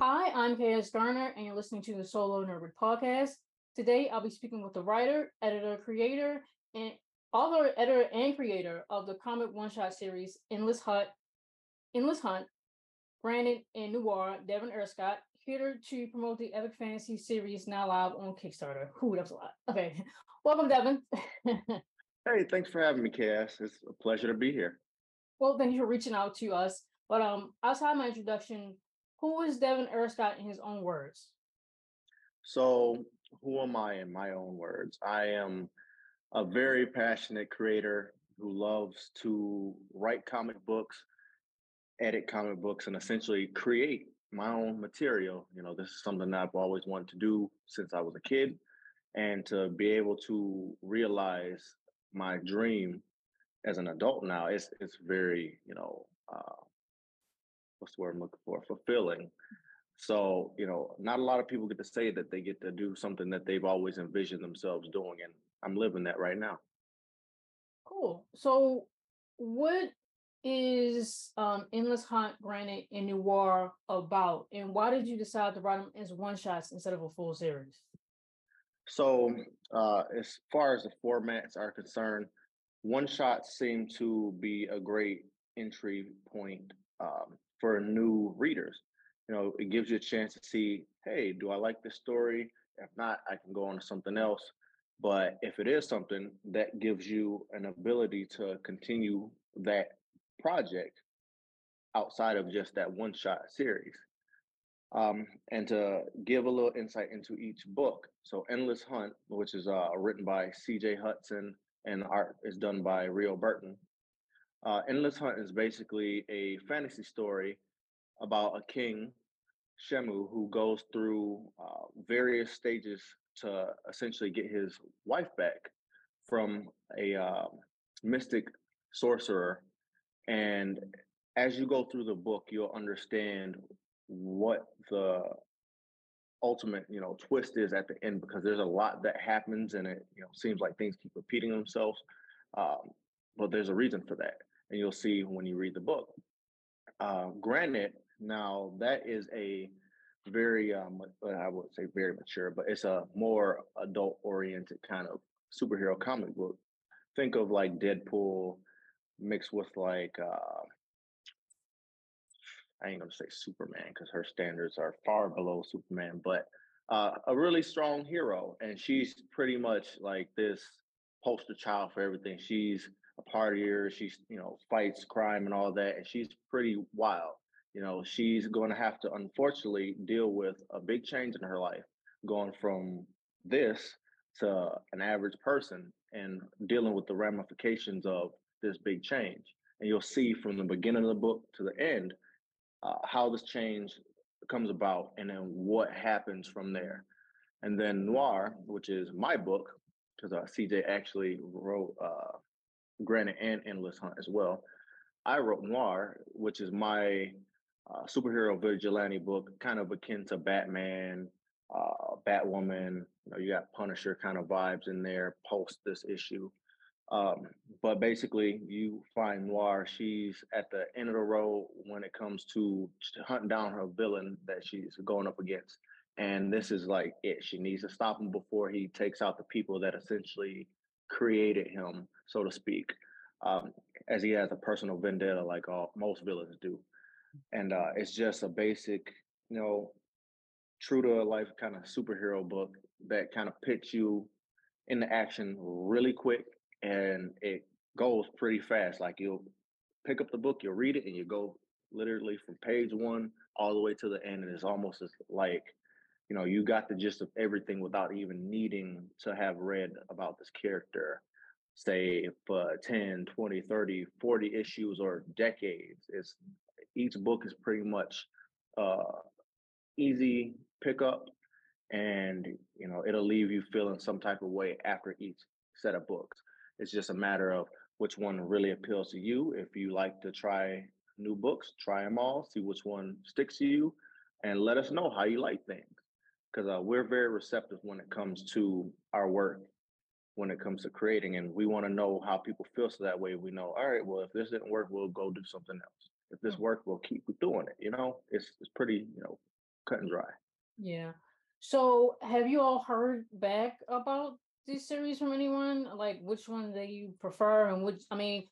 Hi, I'm K.S. Garner, and you're listening to the Solo Nerd Bird Podcast. Today, I'll be speaking with the writer, editor, creator, and author, editor, and creator of the comic one-shot series Endless Hunt, Granite, and Noir, Devin Arscott, here to promote the epic fantasy series now live on Kickstarter. Ooh, that's a lot. Okay. Welcome, Devin. Hey, thanks for having me, K.S. It's a pleasure to be here. Well, thank you for reaching out to us. But outside my introduction, who is Devin Arscott in his own words? So, who am I in my own words? I am a very passionate creator who loves to write comic books, edit comic books, and essentially create my own material. You know, this is something that I've always wanted to do since I was a kid, and to be able to realize my dream as an adult now, it's very, you know, what's the word I'm looking for? Fulfilling. So, you know, not a lot of people get to say that they get to do something that they've always envisioned themselves doing, and I'm living that right now. Cool. So what is Endless Hunt, Granite, and Noir about, and why did you decide to write them as one-shots instead of a full series? So as far as the formats are concerned, one-shots seem to be a great entry point for new readers. You know, it gives you a chance to see, hey, do I like this story? If not, I can go on to something else. But if it is something, that gives you an ability to continue that project outside of just that one-shot series. And to give a little insight into each book. So Endless Hunt, which is written by CJ Hudson and art is done by Rio Burton. Endless Hunt is basically a fantasy story about a king, Shemu, who goes through various stages to essentially get his wife back from a mystic sorcerer. And as you go through the book, you'll understand what the ultimate, you know, twist is at the end, because there's a lot that happens, and it, you know, seems like things keep repeating themselves. But there's a reason for that, and you'll see when you read the book. Granite, now that is a very, I wouldn't say very mature, but it's a more adult-oriented kind of superhero comic book. Think of like Deadpool mixed with like, I ain't gonna say Superman because her standards are far below Superman, but a really strong hero. And she's pretty much like this poster child for everything. She's a partier, she's, you know, fights crime and all that, and she's pretty wild. You know, she's going to have to unfortunately deal with a big change in her life, going from this to an average person and dealing with the ramifications of this big change. And you'll see from the beginning of the book to the end how this change comes about and then what happens from there. And then Noir, which is my book, because CJ actually wrote Granite and Endless Hunt as well. I wrote Noir, which is my superhero vigilante book, kind of akin to Batman, Batwoman. You know, you got Punisher kind of vibes in there post this issue. But basically, you find Noir, she's at the end of the road when it comes to hunting down her villain that she's going up against. And this is like it. She needs to stop him before he takes out the people that essentially created him, so to speak, as he has a personal vendetta like most villains do. And it's just a basic, you know, true to life kind of superhero book that kind of puts you in the action really quick. And it goes pretty fast. Like, you'll pick up the book, you'll read it, and you go literally from page one all the way to the end. And it's almost as like, you know, you got the gist of everything without even needing to have read about this character, say, for 10, 20, 30, 40 issues or decades. It's, each book is pretty much easy pickup. And, you know, it'll leave you feeling some type of way after each set of books. It's just a matter of which one really appeals to you. If you like to try new books, try them all, see which one sticks to you, and let us know how you like things. Because we're very receptive when it comes to our work, when it comes to creating, and we want to know how people feel so that way we know, all right, well, if this didn't work, we'll go do something else. If this worked, we'll keep doing it. You know, it's pretty, you know, cut and dry. Yeah. So have you all heard back about this series from anyone? Like, which one do you prefer, and which, I mean,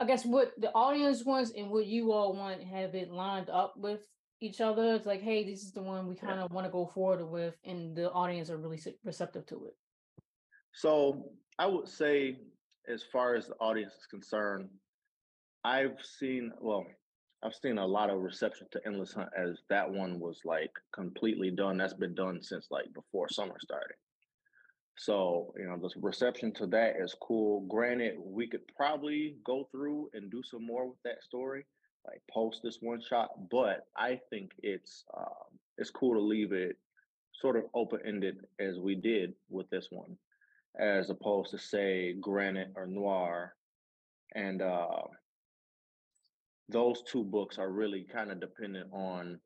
I guess what the audience wants and what you all want, have it lined up with each other? It's like, hey, this is the one we kind of want to go forward with, and the audience are really receptive to it. So I would say, as far as the audience is concerned, I've seen a lot of reception to Endless Hunt, as that one was like completely done. That's been done since like before summer started. So, you know, the reception to that is cool. Granted, we could probably go through and do some more with that story, like post this one shot, but I think it's cool to leave it sort of open-ended as we did with this one, as opposed to, say, Granite or Noir. And those two books are really kind of dependent on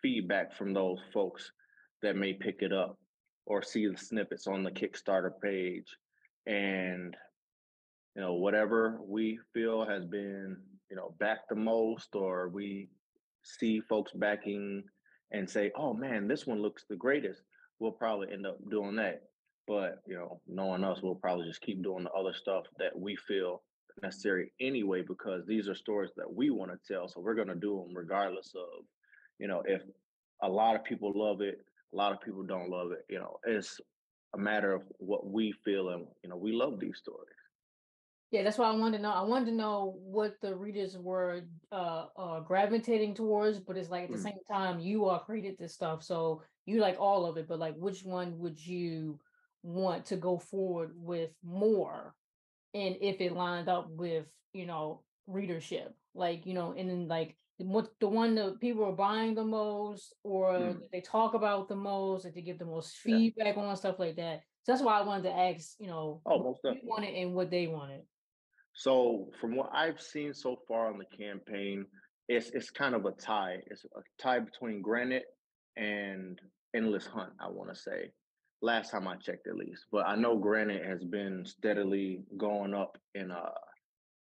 feedback from those folks that may pick it up or see the snippets on the Kickstarter page. And, you know, whatever we feel has been, you know, backed the most, or we see folks backing and say, oh man, this one looks the greatest, we'll probably end up doing that. But, you know, knowing us, we'll probably just keep doing the other stuff that we feel necessary anyway, because these are stories that we want to tell. So we're going to do them regardless of, you know, if a lot of people love it, a lot of people don't love it. You know, it's a matter of what we feel, and, you know, we love these stories. Yeah, that's what I wanted to know. I wanted to know what the readers were gravitating towards, but it's like at the same time, you all created this stuff, so you like all of it, but like, which one would you want to go forward with more? And if it lined up with, you know, readership, like, you know, and then like, what the one that people are buying the most, or they talk about the most, that they give the most feedback on, stuff like that. So that's why I wanted to ask, you know, what you wanted and what they wanted. So from what I've seen so far on the campaign, it's kind of a tie. It's a tie between Granite and Endless Hunt, I want to say. Last time I checked, at least. But I know Granite has been steadily going up in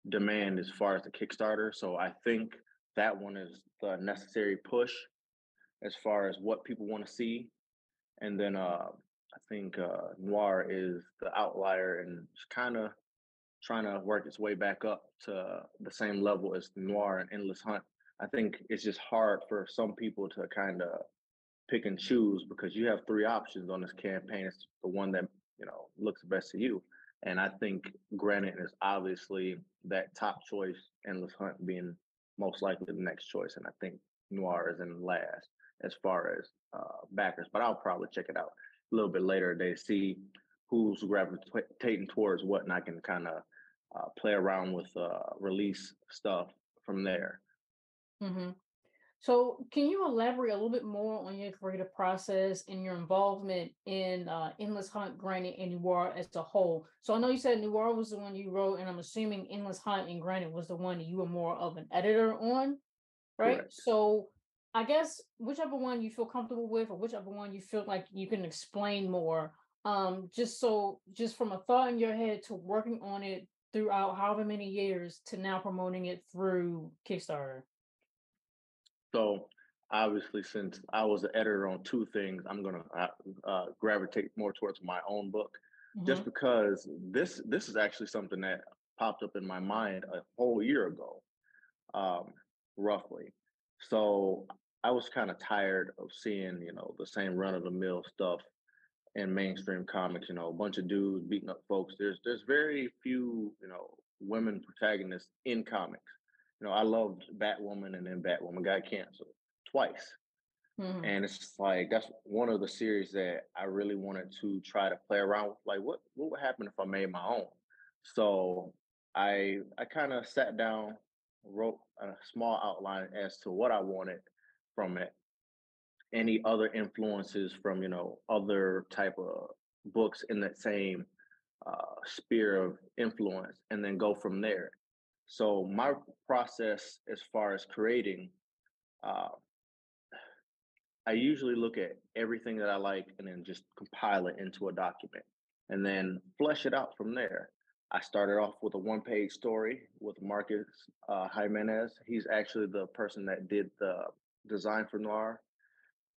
demand as far as the Kickstarter. So I think that one is the necessary push as far as what people want to see. And then I think Noir is the outlier, and it's kind of trying to work its way back up to the same level as Noir and Endless Hunt. I think it's just hard for some people to kind of pick and choose, because you have three options on this campaign. It's the one that, you know, looks best to you. And I think Granite is obviously that top choice, Endless Hunt being most likely the next choice, and I think Noir is in last as far as backers. But I'll probably check it out a little bit later today, see who's gravitating towards what, and I can kind of play around with release stuff from there. Mm-hmm. So can you elaborate a little bit more on your creative process and your involvement in Endless Hunt, Granite, and Noir as a whole? So I know you said Noir was the one you wrote, and I'm assuming Endless Hunt and Granite was the one that you were more of an editor on, right? Correct. So I guess whichever one you feel comfortable with, or whichever one you feel like you can explain more, just from a thought in your head to working on it throughout however many years to now promoting it through Kickstarter. So obviously, since I was the editor on two things, I'm going to gravitate more towards my own book, just because this is actually something that popped up in my mind a whole year ago, roughly. So I was kind of tired of seeing, you know, the same run-of-the-mill stuff in mainstream comics, you know, a bunch of dudes beating up folks. There's very few, you know, women protagonists in comics. You know, I loved Batwoman, and then Batwoman got canceled twice. And it's like, that's one of the series that I really wanted to try to play around with. Like, what would happen if I made my own? So I kind of sat down, wrote a small outline as to what I wanted from it. Any other influences from, you know, other type of books in that same sphere of influence, and then go from there. So my process as far as creating, I usually look at everything that I like and then just compile it into a document and then flesh it out from there. I started off with a one-page story with Marcus Jimenez. He's actually the person that did the design for Noir.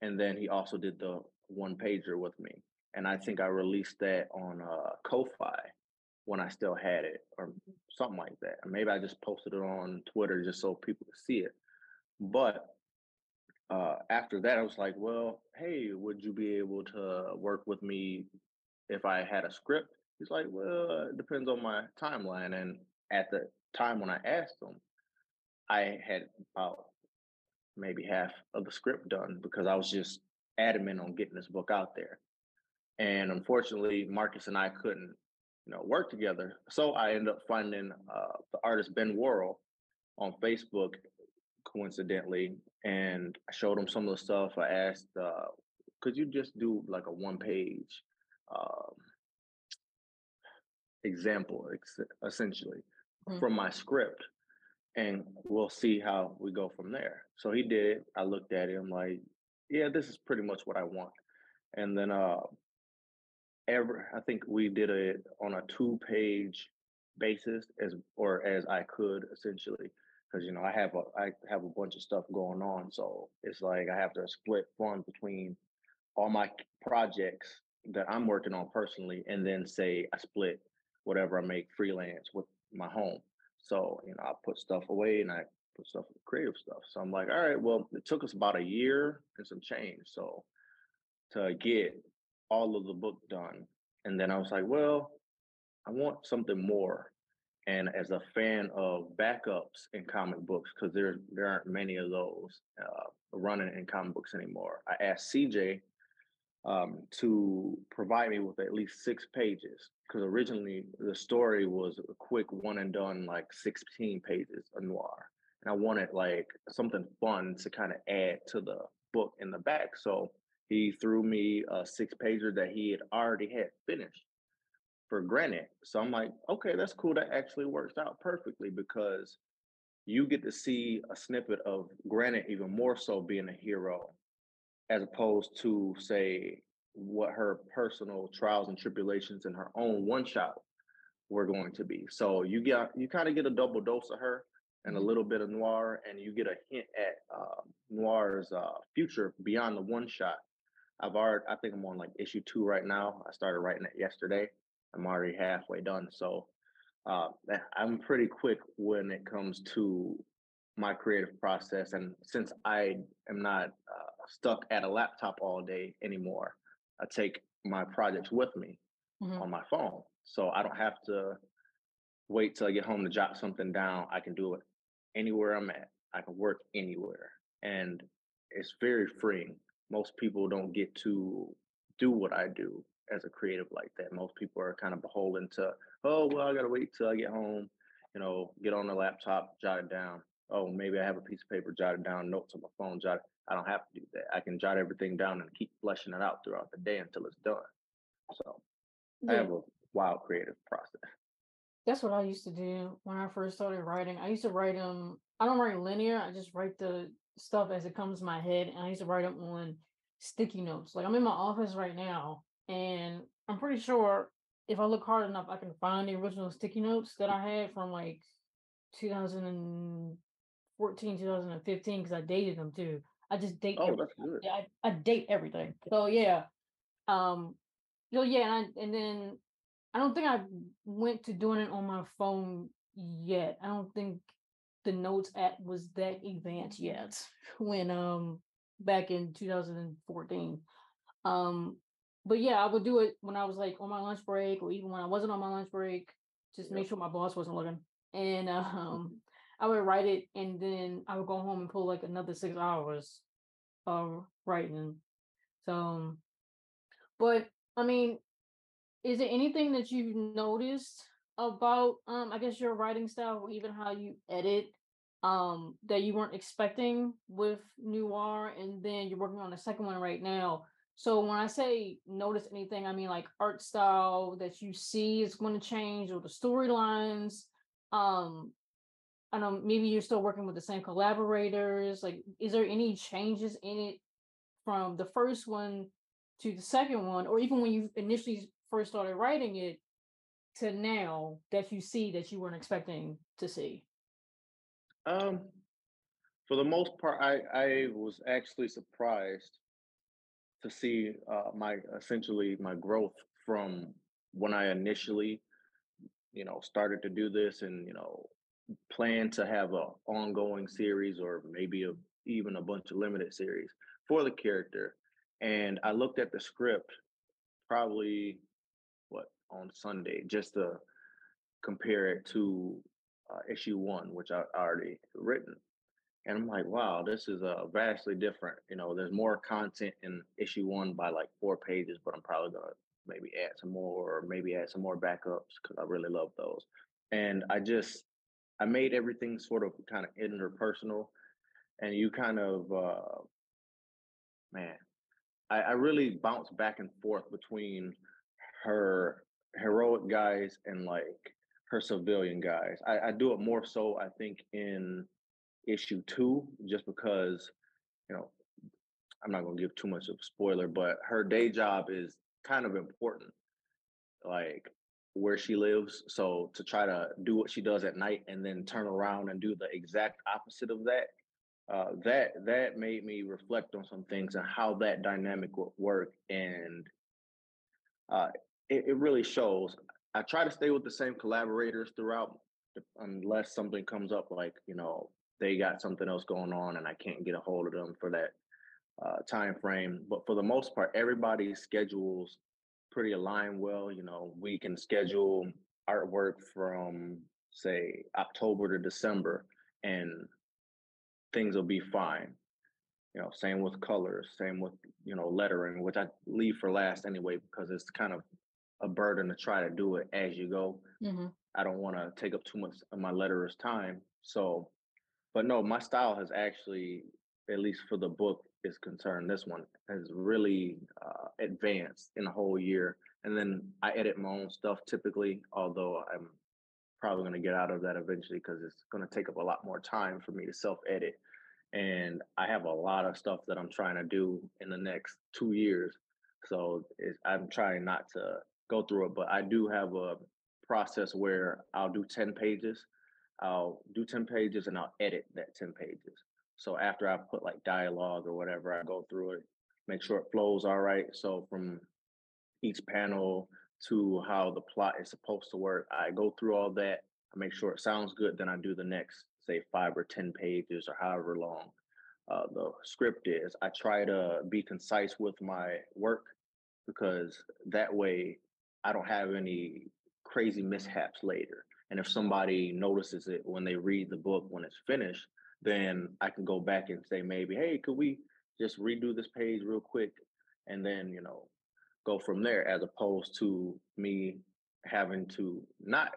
And then he also did the one pager with me. And I think I released that on Ko-Fi when I still had it or something like that. Or maybe I just posted it on Twitter just so people could see it. But after that, I was like, well, hey, would you be able to work with me if I had a script? He's like, well, it depends on my timeline. And at the time when I asked him, I had about maybe half of the script done because I was just adamant on getting this book out there. And unfortunately, Marcus and I couldn't, work together. So I ended up finding the artist Ben Worrell on Facebook, coincidentally, and I showed him some of the stuff. I asked, could you just do like a one-page example, essentially, from my script, and we'll see how we go from there. So he did it. I looked at him like, yeah, this is pretty much what I want. And then I think we did it on a two-page basis as I could, essentially, because I have a bunch of stuff going on, so it's like I have to split funds between all my projects that I'm working on personally, and then say I split whatever I make freelance with my home. So I put stuff away and I put stuff in creative stuff. So I'm like, all right, well, it took us about a year and some change, so to get all of the book done. And then I was like, well, I want something more. And as a fan of backups in comic books, because there aren't many of those running in comic books anymore, I asked CJ to provide me with at least 6 pages, because originally the story was a quick one and done, like 16 pages of Noir. And I wanted like something fun to kind of add to the book in the back. So he threw me a 6-pager that he had already had finished for Granite. So I'm like, okay, that's cool. That actually works out perfectly, because you get to see a snippet of Granite even more so being a hero, as opposed to, say, what her personal trials and tribulations in her own one-shot were going to be. So you kind of get a double dose of her and a little bit of Noir, and you get a hint at Noir's future beyond the one-shot. I think I'm on like issue 2 right now. I started writing it yesterday. I'm already halfway done. So I'm pretty quick when it comes to my creative process. And since I am not stuck at a laptop all day anymore, I take my projects with me on my phone. So I don't have to wait till I get home to jot something down. I can do it anywhere I'm at. I can work anywhere. And it's very freeing. Most people don't get to do what I do as a creative like that. Most people are kind of beholden to, oh, well, I got to wait till I get home, get on the laptop, jot it down. Oh, maybe I have a piece of paper, jot it down, notes on my phone, jot it. I don't have to do that. I can jot everything down and keep fleshing it out throughout the day until it's done. So yeah. I have a wild creative process. That's what I used to do when I first started writing. I used to write them. I don't write linear. I just write the stuff as it comes to my head, and I used to write them on sticky notes. Like, I'm in my office right now, and I'm pretty sure if I look hard enough, I can find the original sticky notes that I had from like 2014, 2015, because I dated them too. I just date. Oh, that's good. I date everything. So yeah, and then I don't think I went to doing it on my phone yet. I don't think the Notes app was that advanced yet when back in 2014. But yeah, I would do it when I was like on my lunch break, or even when I wasn't on my lunch break, just make sure my boss wasn't looking. And I would write it, and then I would go home and pull like another 6 hours of writing. So, but I mean, is there anything that you've noticed about, I guess, your writing style, or even how you edit, that you weren't expecting with Noir? And then you're working on the second one right now. So when I say notice anything, I mean like art style that you see is going to change, or the storylines. I know maybe you're still working with the same collaborators. Like, is there any changes in it from the first one to the second one, or even when you initially first started writing it to now, that you see that you weren't expecting to see? For the most part, I was actually surprised to see my growth from when I initially, started to do this and, plan to have a ongoing series or maybe even a bunch of limited series for the character. And I looked at the script probably on Sunday just to compare it to issue one, which I already written. And I'm like, wow, this is vastly different. There's more content in issue one by like 4 pages, but I'm probably going to maybe add some more or maybe add some more backups because I really love those. And I made everything sort of kind of interpersonal. And you kind of, I really bounced back and forth between her heroic guys and like her civilian guys. I do it more so, I think, in issue 2, just because, I'm not going to give too much of a spoiler, but her day job is kind of important, like where she lives. So to try to do what she does at night and then turn around and do the exact opposite of that, that made me reflect on some things and how that dynamic would work. And it really shows. I try to stay with the same collaborators throughout, unless something comes up like, they got something else going on and I can't get a hold of them for that time frame. But for the most part, everybody's schedules pretty align well. We can schedule artwork from, say, October to December, and things will be fine. Same with colors, same with, lettering, which I leave for last anyway, because it's kind of a burden to try to do it as you go. Mm-hmm. I don't want to take up too much of my letterer's time. So, but no, my style has actually, at least for the book is concerned, this one has really advanced in a whole year. And then I edit my own stuff typically, although I'm probably going to get out of that eventually because it's going to take up a lot more time for me to self-edit. And I have a lot of stuff that I'm trying to do in the next 2 years. So I'm trying not to go through it, but I do have a process where I'll do 10 pages. I'll do 10 pages and I'll edit that 10 pages. So after I put like dialogue or whatever, I go through it, make sure it flows all right. So from each panel to how the plot is supposed to work, I go through all that. I make sure it sounds good. Then I do the next, say, 5 or 10 pages or however long the script is. I try to be concise with my work because that way I don't have any crazy mishaps later. And if somebody notices it when they read the book, when it's finished, then I can go back and say, maybe, hey, could we just redo this page real quick? And then, go from there, as opposed to me having to not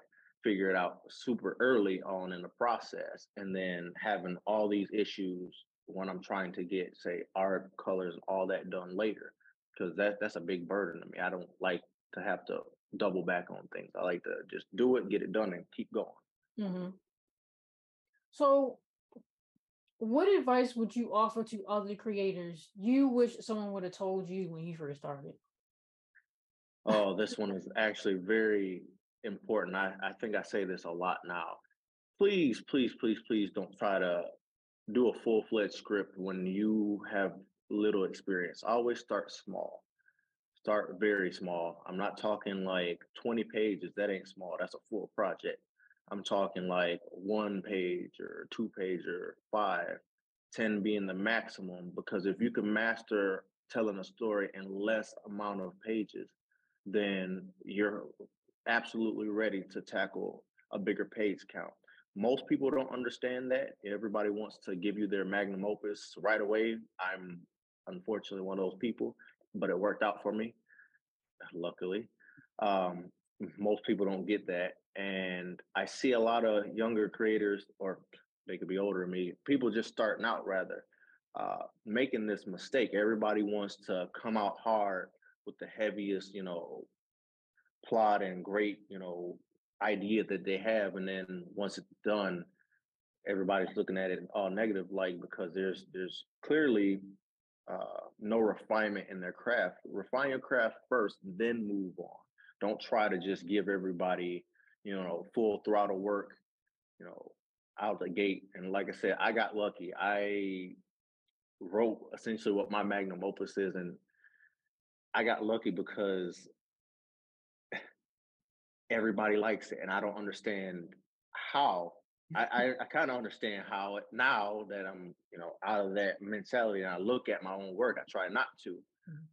figure it out super early on in the process and then having all these issues when I'm trying to get, say, art, colors, all that done later, because that's a big burden to me. I don't like to have to double back on things. I like to just do it, get it done, and keep going. Mm-hmm. So what advice would you offer to other creators you wish someone would have told you when you first started? Oh, this one is actually very important. I think I say this a lot now. Please, please, please, please don't try to do a full-fledged script when you have little experience. Always start small. Start very small. I'm not talking like 20 pages. That ain't small. That's a full project. I'm talking like 1 page or 2 page or 5, 10 being the maximum, because if you can master telling a story in less amount of pages, then you're absolutely ready to tackle a bigger page count. Most people don't understand that. Everybody wants to give you their magnum opus right away. I'm unfortunately one of those people, but it worked out for me, luckily. Most people don't get that. And I see a lot of younger creators, or they could be older than me, people just starting out rather, making this mistake. Everybody wants to come out hard with the heaviest, plot and great, idea that they have. And then once it's done, everybody's looking at it all negative, like, because there's clearly no refinement in their craft. Refine your craft first, then move on. Don't try to just give everybody, full throttle work, out the gate. And like I said, I got lucky. I wrote essentially what my magnum opus is, and I got lucky because everybody likes it, and I don't understand how. I kind of understand how it now that I'm, you know, out of that mentality, and I look at my own work. I try not to,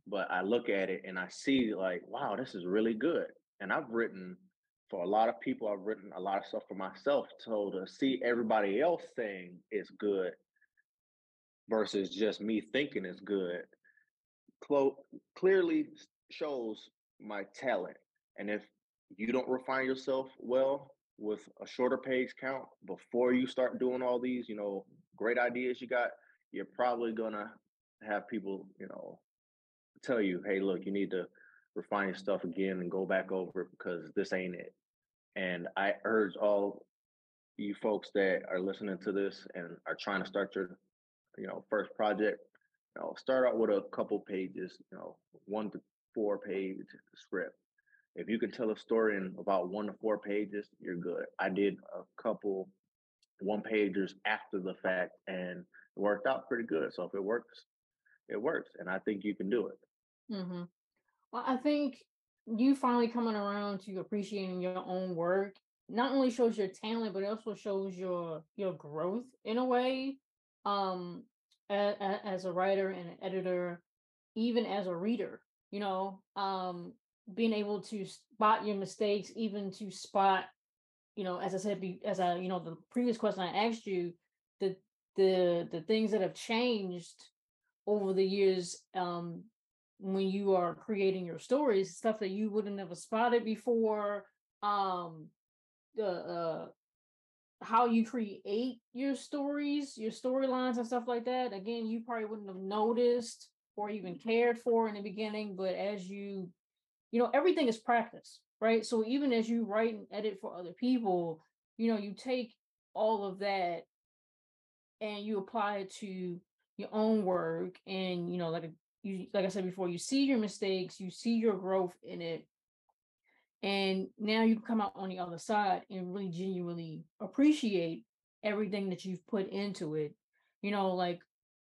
but I look at it and I see like, wow, this is really good. And I've written for a lot of people. I've written a lot of stuff for myself. So to see everybody else saying it's good versus just me thinking it's good clearly shows my talent. And if you don't refine yourself well with a shorter page count before you start doing all these, you know, great ideas you got, you're probably gonna have people, you know, tell you, hey, look, you need to refine your stuff again and go back over it because this ain't it. And I urge all you folks that are listening to this and are trying to start your, you know, first project, you know, start out with a couple pages, you know, 1 to 4 page script. If you can tell a story in about 1 to 4 pages, you're good. I did a couple 1-pagers after the fact, and it worked out pretty good. So if it works, it works. And I think you can do it. Mm-hmm. Well, I think you finally coming around to appreciating your own work not only shows your talent, but it also shows your growth in a way, as a writer and an editor, even as a reader, you know, being able to spot your mistakes, even to spot, you know, as I said, the previous question I asked you, the things that have changed over the years, when you are creating your stories, stuff that you wouldn't have spotted before, how you create your stories, your storylines and stuff like that. Again, you probably wouldn't have noticed or even cared for in the beginning, but as you know, everything is practice, right? So even as you write and edit for other people, you know, you take all of that and you apply it to your own work. And, you know, like I said before, you see your mistakes, you see your growth in it. And now you come out on the other side and really genuinely appreciate everything that you've put into it. You know, like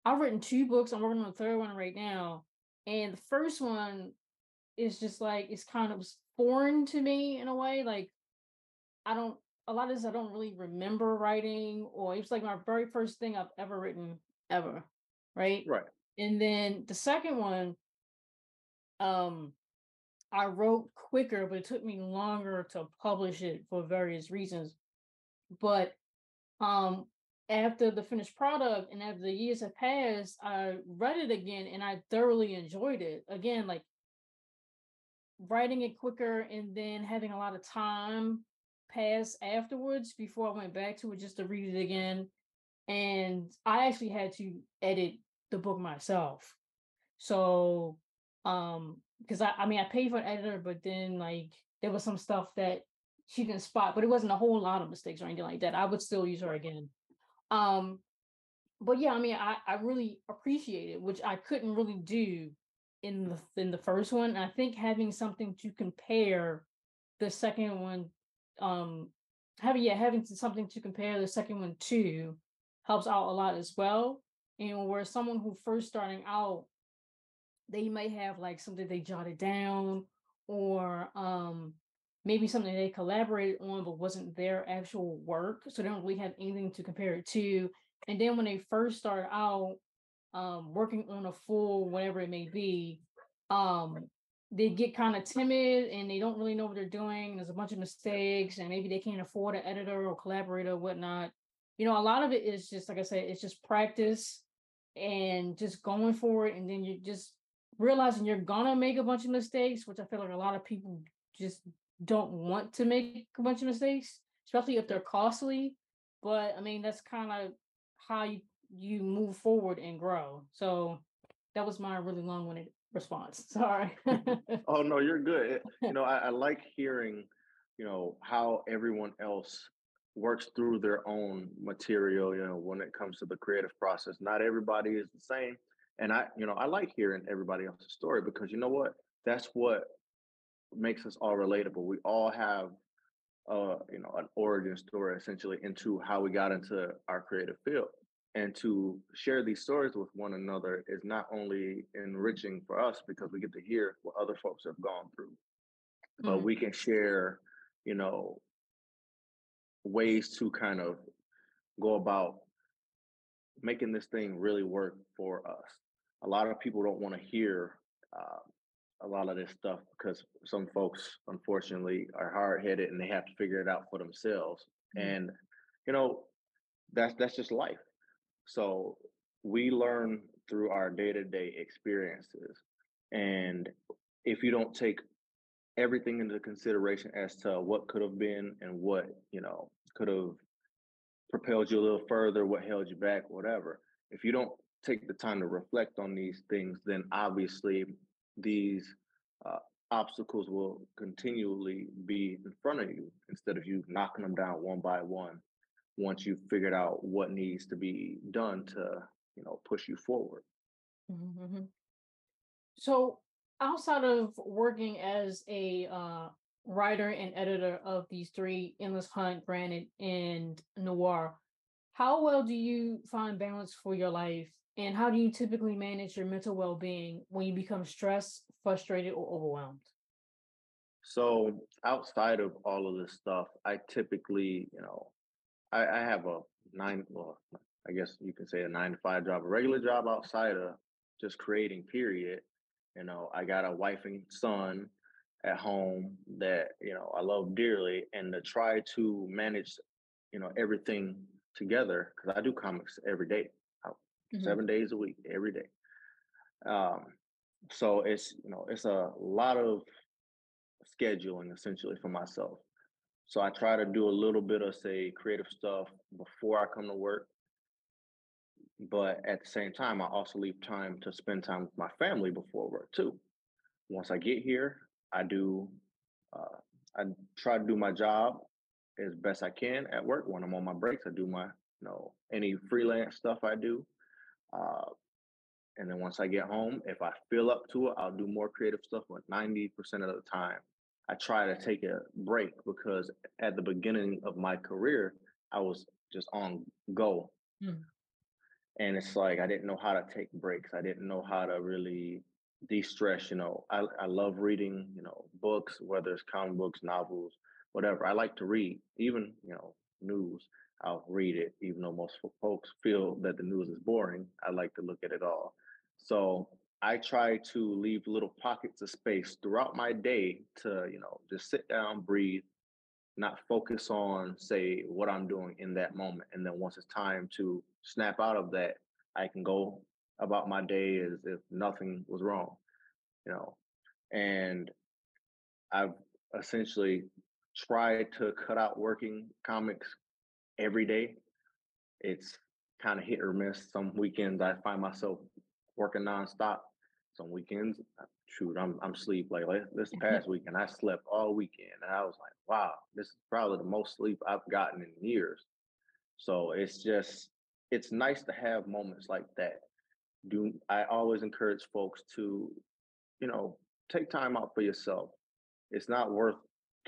I've written 2 books. I'm working on the 3rd one right now. And the 1st one, it's just like, it's kind of foreign to me in a way. Like, a lot of this I don't really remember writing, or it's like my very first thing I've ever written, ever. Right. And then the 2nd one, I wrote quicker, but it took me longer to publish it for various reasons. But after the finished product and after the years have passed, I read it again and I thoroughly enjoyed it. Again, like, writing it quicker and then having a lot of time pass afterwards before I went back to it just to read it again. And I actually had to edit the book myself. So, because I paid for an editor, but then like there was some stuff that she didn't spot, but it wasn't a whole lot of mistakes or anything like that. I would still use her again. But yeah, I mean, I really appreciate it, which I couldn't really do in the 1st one. I think having something to compare the 2nd one, having something to compare the 2nd one to helps out a lot as well. And where someone who first starting out, they may have like something they jotted down, or maybe something they collaborated on but wasn't their actual work, so they don't really have anything to compare it to. And then when they first start out working on a full, whatever it may be, they get kind of timid and they don't really know what they're doing. There's a bunch of mistakes, and maybe they can't afford an editor or collaborator or whatnot. You know, a lot of it is just, like I said, it's just practice and just going for it. And then you just realizing you're gonna make a bunch of mistakes, which I feel like a lot of people just don't want to make a bunch of mistakes, especially if they're costly. But I mean, that's kind of how you move forward and grow. So that was my really long-winded response. Sorry. Oh no, you're good. You know, I like hearing, you know, how everyone else works through their own material, you know, when it comes to the creative process. Not everybody is the same. And I like hearing everybody else's story, because you know what? That's what makes us all relatable. We all have an origin story essentially into how we got into our creative field. And to share these stories with one another is not only enriching for us because we get to hear what other folks have gone through, but we can share, you know, ways to kind of go about making this thing really work for us. A lot of people don't want to hear a lot of this stuff because some folks, unfortunately, are hard-headed and they have to figure it out for themselves. And, you know, that's just life. So we learn through our day-to-day experiences. And if you don't take everything into consideration as to what could have been and what, you know, could have propelled you a little further, what held you back, whatever. If you don't take the time to reflect on these things, then obviously these obstacles will continually be in front of you instead of you knocking them down one by one once you've figured out what needs to be done to, you know, push you forward. Mm-hmm. So outside of working as a writer and editor of these three, Endless Hunt, Granite, and Noir, how well do you find balance for your life? And how do you typically manage your mental well-being when you become stressed, frustrated, or overwhelmed? So outside of all of this stuff, I typically, you know, I have a 9-to-5 job, a regular job outside of just creating, period. You know, I got a wife and son at home that, you know, I love dearly, and to try to manage, you know, everything together, because I do comics every day, 7 days a week, every day. So it's, you know, it's a lot of scheduling essentially for myself. So I try to do a little bit of, say, creative stuff before I come to work. But at the same time, I also leave time to spend time with my family before work too. Once I get here, I try to do my job as best I can at work. When I'm on my breaks, I do my, you know, any freelance stuff I do. And then once I get home, if I feel up to it, I'll do more creative stuff. But 90% of the time, I try to take a break, because at the beginning of my career, I was just on go. And it's like, I didn't know how to take breaks. I didn't know how to really de-stress. You know, I love reading, you know, books, whether it's comic books, novels, whatever. I like to read, even, you know, news. I'll read it, even though most folks feel that the news is boring. I like to look at it all. So I try to leave little pockets of space throughout my day to, you know, just sit down, breathe, not focus on, say, what I'm doing in that moment. And then once it's time to snap out of that, I can go about my day as if nothing was wrong, you know. And I've essentially tried to cut out working comics every day. It's kind of hit or miss. Some weekends I find myself working nonstop. Some weekends, shoot, I'm asleep. Like this past weekend, I slept all weekend, and I was like, wow, this is probably the most sleep I've gotten in years. So it's just, it's nice to have moments like that. I always encourage folks to, you know, take time out for yourself. It's not worth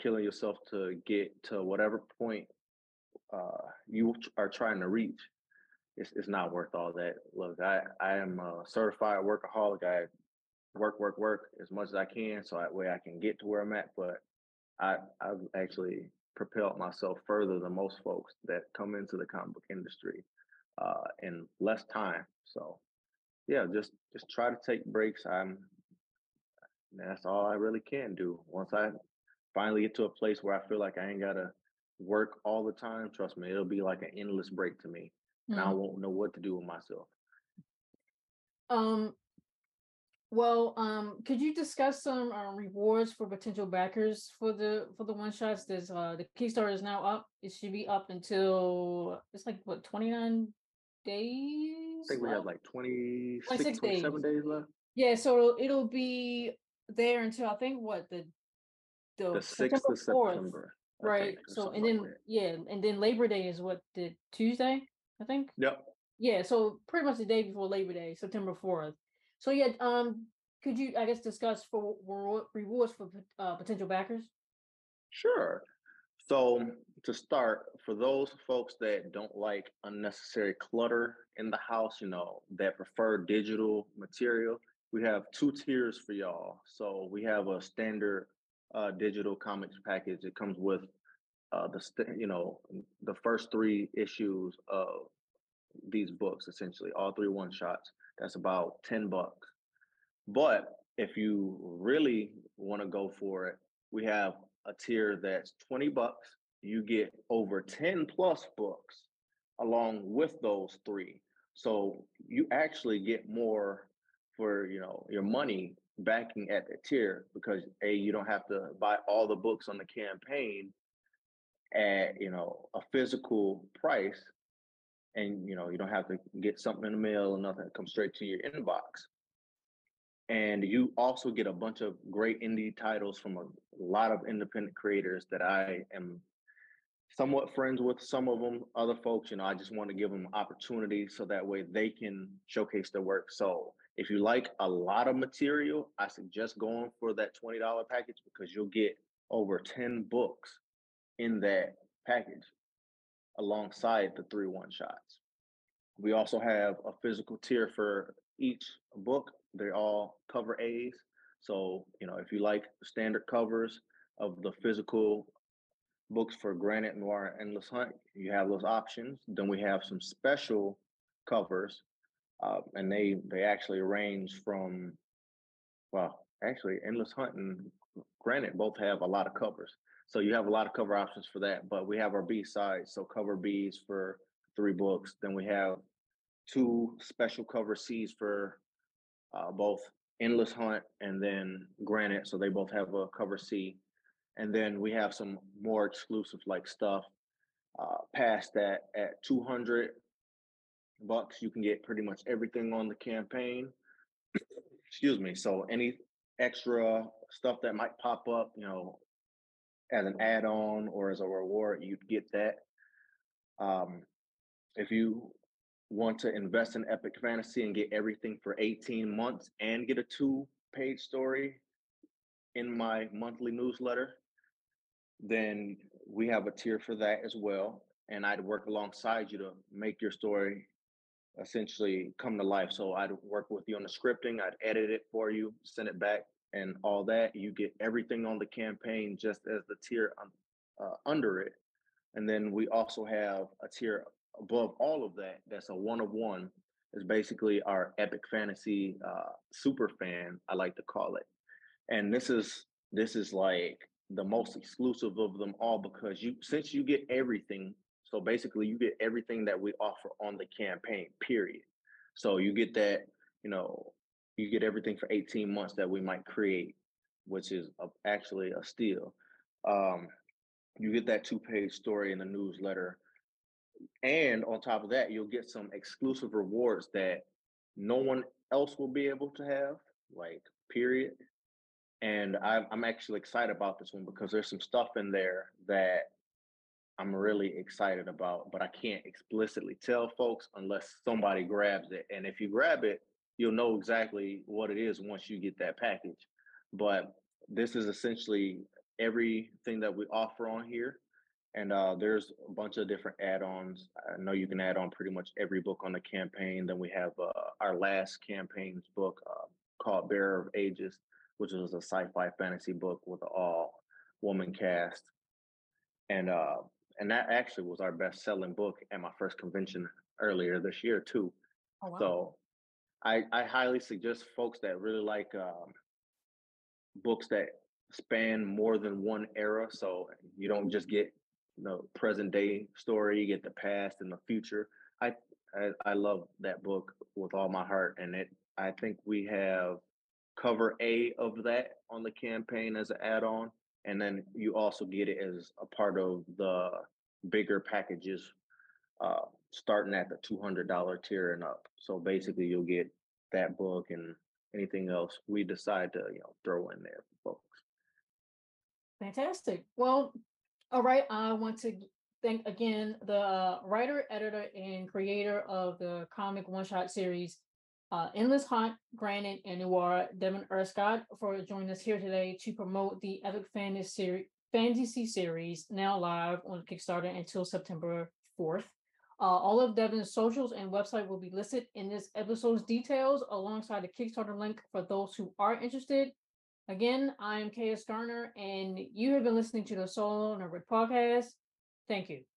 killing yourself to get to whatever point you are trying to reach. It's not worth all that. Look, I am a certified workaholic. I work as much as I can, so that way I can get to where I'm at. But I've actually propelled myself further than most folks that come into the comic book industry in less time. So yeah, just try to take breaks. That's all I really can do. Once I finally get to a place where I feel like I ain't gotta work all the time, trust me, it'll be like an endless break to me. And I won't know what to do with myself. Could you discuss some rewards for potential backers for the one shots? There's the Kickstarter is now up. It should be up until, it's like what, 29 days? I think we have like 27 days left. Yeah, so it'll be there until, I think, what, the 6th of September. Right. So and then Labor Day is what, the Tuesday, I think. Yep. Yeah. So pretty much the day before Labor Day, September 4th. So yeah, could you, I guess, discuss for rewards for potential backers? Sure. So to start, for those folks that don't like unnecessary clutter in the house, you know, that prefer digital material, we have two tiers for y'all. So we have a standard digital comics package. It comes with the first three issues of these books, essentially, all three one-shots. That's about $10. But if you really want to go for it, we have a tier that's $20. You get over 10 plus books along with those three. So you actually get more for, you know, your money backing at the tier, because A, you don't have to buy all the books on the campaign at, you know, a physical price, and, you know, you don't have to get something in the mail or nothing. It comes straight to your inbox. And you also get a bunch of great indie titles from a lot of independent creators that I am somewhat friends with. Some of them, other folks, you know, I just want to give them opportunity so that way they can showcase their work. So if you like a lot of material, I suggest going for that $20 package, because you'll get over 10 books in that package alongside the 3 one-shots. We also have a physical tier for each book. They're all cover A's. So, you know, if you like standard covers of the physical books for Granite, Noir, and Endless Hunt, you have those options. Then we have some special covers, and they actually range from, well, actually Endless Hunt and Granite both have a lot of covers. So you have a lot of cover options for that, but we have our B-sides, so cover B's for 3 books. Then we have 2 special cover C's for both Endless Hunt and then Granite, so they both have a cover C. And then we have some more exclusive like stuff past that. At $200, you can get pretty much everything on the campaign. Excuse me. So any extra stuff that might pop up, you know, as an add-on or as a reward, you'd get that. If you want to invest in epic fantasy and get everything for 18 months and get a 2-page story in my monthly newsletter, then we have a tier for that as well. And I'd work alongside you to make your story essentially come to life. So I'd work with you on the scripting, I'd edit it for you, send it back, and all that. You get everything on the campaign just as the tier under it. And then we also have a tier above all of that, that's a one-of-one. It's basically our epic fantasy super fan, I like to call it. And this is like the most exclusive of them all, because since you get everything, so basically you get everything that we offer on the campaign, period. So you get that, you know, you get everything for 18 months that we might create, which is actually a steal. You get that 2-page story in the newsletter. And on top of that, you'll get some exclusive rewards that no one else will be able to have, like, period. And I'm actually excited about this one, because there's some stuff in there that I'm really excited about, but I can't explicitly tell folks unless somebody grabs it. And if you grab it, you'll know exactly what it is once you get that package. But this is essentially everything that we offer on here. And there's a bunch of different add-ons. I know you can add on pretty much every book on the campaign. Then we have our last campaign's book called Bearer of Ages, which was a sci-fi fantasy book with an all-woman cast. And that actually was our best-selling book at my first convention earlier this year, too. Oh, wow. So I highly suggest folks that really like books that span more than one era. So you don't just get the present-day story, you get the past and the future. I love that book with all my heart, and I think we have cover A of that on the campaign as an add-on, and then you also get it as a part of the bigger packages starting at the $200 tier and up. So basically you'll get that book and anything else we decide to, you know, throw in there for folks. Fantastic. Well, all right, I want to thank again the writer, editor, and creator of the comic one-shot series Endless Hunt, Granite, and Noir, Devin Arscott, for joining us here today to promote the epic fantasy fantasy series now live on Kickstarter until September 4th. All of Devin's socials and website will be listed in this episode's details alongside the Kickstarter link for those who are interested. Again, I am K.S. Garner, and you have been listening to the Solo Nerd Bird Podcast. Thank you.